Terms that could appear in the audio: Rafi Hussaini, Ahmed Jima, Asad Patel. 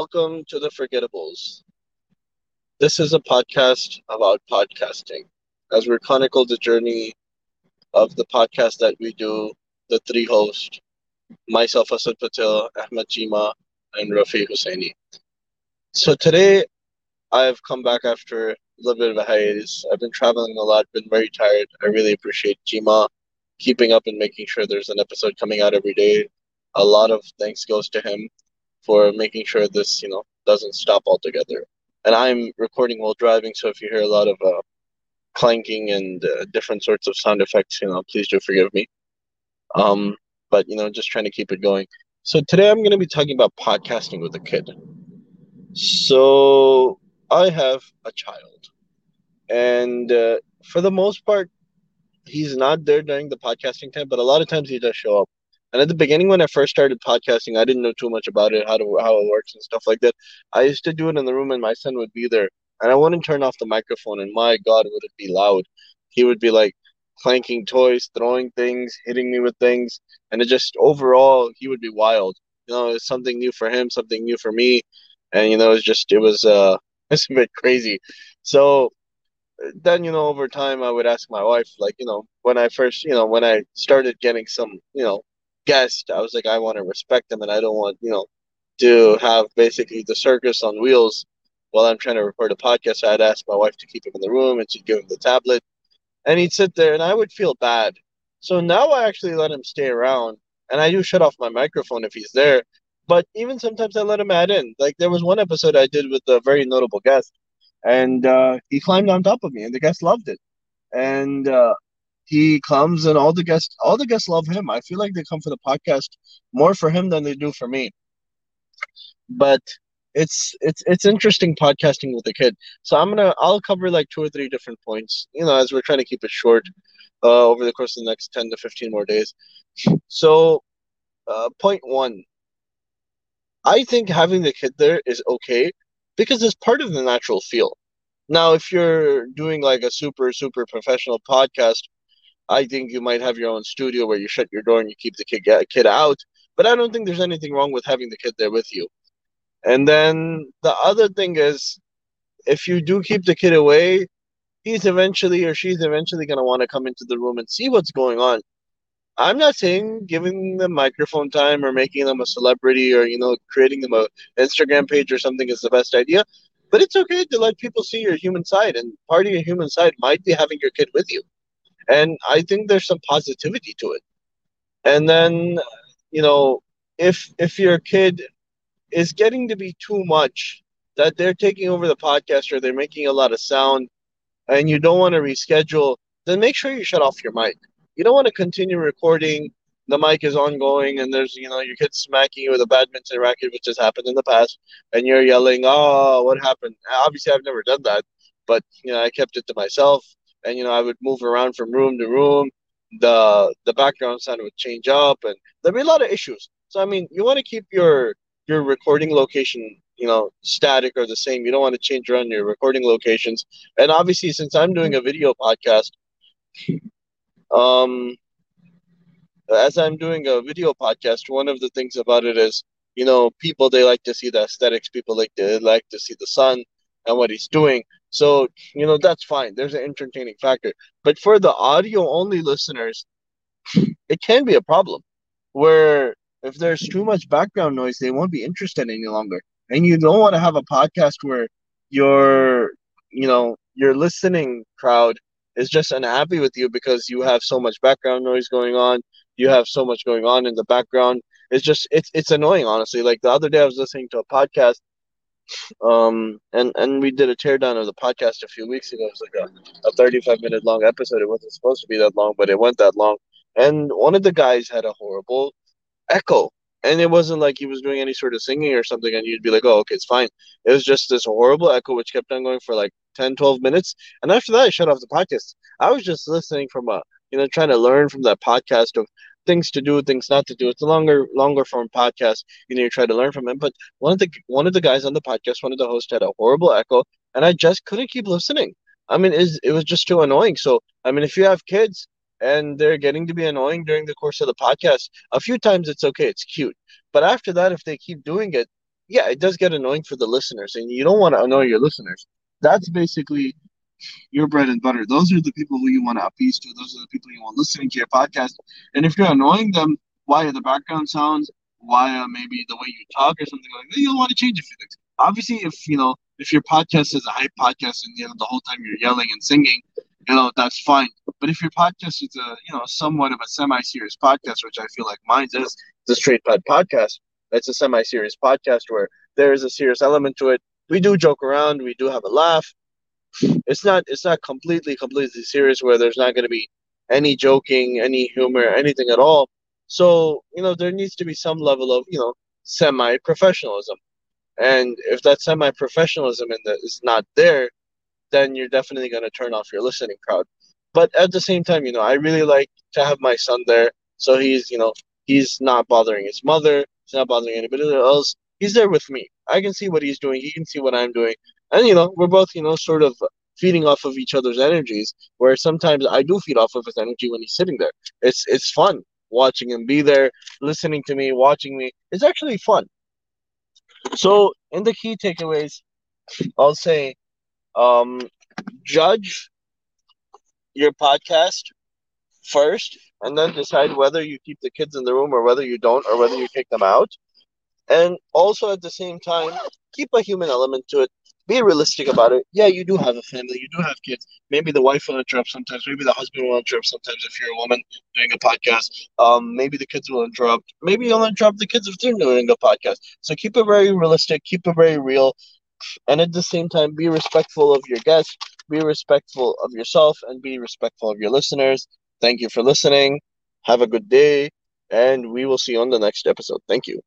Welcome to The Forgettables. This is a podcast about podcasting, as we chronicle the journey of the podcast that we do, the three hosts, myself, Asad Patel, Ahmed Jima, and Rafi Hussaini. So today, I've come back after a little bit of a hiatus. I've been traveling a lot, been very tired. I really appreciate Jima keeping up and making sure there's an episode coming out every day. A lot of thanks goes to him for making sure this, doesn't stop altogether. And I'm recording while driving, so if you hear a lot of clanking and different sorts of sound effects, please do forgive me. But, just trying to keep it going. So today I'm going to be talking about podcasting with a kid. So I have a child. And for the most part, he's not there during the podcasting time, but a lot of times he does show up. And at the beginning, when I first started podcasting, I didn't know too much about it, how it works and stuff like that. I used to do it in the room and my son would be there. And I wouldn't turn off the microphone and my God, would it be loud. He would be like clanking toys, throwing things, hitting me with things. And it just overall, he would be wild. It was something new for him, something new for me. And, it was a bit crazy. So then, over time, I would ask my wife, like, when I started getting some, guest, I was like, I want to respect them, and I don't want to have basically the circus on wheels while I'm trying to record a podcast. So I'd ask my wife to keep him in the room, and she'd give him the tablet, and he'd sit there, and I would feel bad. So now I actually let him stay around, and I do shut off my microphone if he's there. But even sometimes I let him add in. Like there was one episode I did with a very notable guest, and he climbed on top of me, and the guest loved it, and. He comes and all the guests love him. I feel like they come for the podcast more for him than they do for me. But it's interesting podcasting with a kid. So I'll cover like 2 or 3 different points, as we're trying to keep it short over the course of the next 10 to 15 more days. So point one, I think having the kid there is okay because it's part of the natural feel. Now, if you're doing like a super, super professional podcast, I think you might have your own studio where you shut your door and you keep the kid out. But I don't think there's anything wrong with having the kid there with you. And then the other thing is, if you do keep the kid away, she's eventually going to want to come into the room and see what's going on. I'm not saying giving them microphone time or making them a celebrity or, creating them an Instagram page or something is the best idea. But it's okay to let people see your human side. And part of your human side might be having your kid with you. And I think there's some positivity to it. And then, if your kid is getting to be too much, that they're taking over the podcast or they're making a lot of sound and you don't want to reschedule, then make sure you shut off your mic. You don't want to continue recording. The mic is ongoing and there's, your kid smacking you with a badminton racket, which has happened in the past. And you're yelling, oh, what happened? Obviously, I've never done that. But, I kept it to myself. And, I would move around from room to room. The background sound would change up. And there'd be a lot of issues. So, you want to keep your recording location, static or the same. You don't want to change around your recording locations. And obviously, since I'm doing a video podcast, one of the things about it is, people, they like to see the aesthetics. People like to see the sun and what he's doing. So, that's fine. There's an entertaining factor. But for the audio-only listeners, it can be a problem where if there's too much background noise, they won't be interested any longer. And you don't want to have a podcast where your listening crowd is just unhappy with you because you have so much background noise going on. You have so much going on in the background. It's just, it's annoying, honestly. Like the other day I was listening to a podcast and we did a teardown of the podcast a few weeks ago. It was like a 35-minute long episode. It wasn't supposed to be that long, but it went that long. And one of the guys had a horrible echo. And it wasn't like he was doing any sort of singing or something. And you'd be like, oh, okay, it's fine. It was just this horrible echo, which kept on going for like 10, 12 minutes. And after that, I shut off the podcast. I was just listening from trying to learn from that podcast of things to do, things not to do. It's a longer form podcast. You try to learn from him. But one of the guys on the podcast, one of the hosts, had a horrible echo, and I just couldn't keep listening. It was just too annoying. So, if you have kids and they're getting to be annoying during the course of the podcast, a few times it's okay, it's cute. But after that, if they keep doing it, yeah, it does get annoying for the listeners, and you don't want to annoy your listeners. That's basically your bread and butter. Those are the people who you want to appease to. Those are the people you want listening to your podcast. And if you're annoying them via the background sounds, via maybe the way you talk or something like that, you'll want to change a few things. Obviously, if your podcast is a hype podcast and the whole time you're yelling and singing, that's fine. But if your podcast is somewhat of a semi-serious podcast, which I feel like mine is, the Straight Pod podcast, that's a semi-serious podcast where there is a serious element to it. We do joke around, we do have a laugh. It's not completely serious where there's not going to be any joking, any humor, anything at all. So, there needs to be some level of, semi-professionalism. And if that semi-professionalism is not there, then you're definitely going to turn off your listening crowd. But at the same time, I really like to have my son there. So he's not bothering his mother. He's not bothering anybody else. He's there with me. I can see what he's doing. He can see what I'm doing. And, we're both, sort of feeding off of each other's energies, where sometimes I do feed off of his energy when he's sitting there. It's fun watching him be there, listening to me, watching me. It's actually fun. So in the key takeaways, I'll say, judge your podcast first, and then decide whether you keep the kids in the room or whether you don't, or whether you kick them out. And also at the same time, keep a human element to it. Be realistic about it. Yeah, you do have a family. You do have kids. Maybe the wife will interrupt sometimes. Maybe the husband will interrupt sometimes if you're a woman doing a podcast. Maybe the kids will interrupt. Maybe you'll interrupt the kids if they're doing a podcast. So keep it very realistic. Keep it very real. And at the same time, be respectful of your guests. Be respectful of yourself and be respectful of your listeners. Thank you for listening. Have a good day. And we will see you on the next episode. Thank you.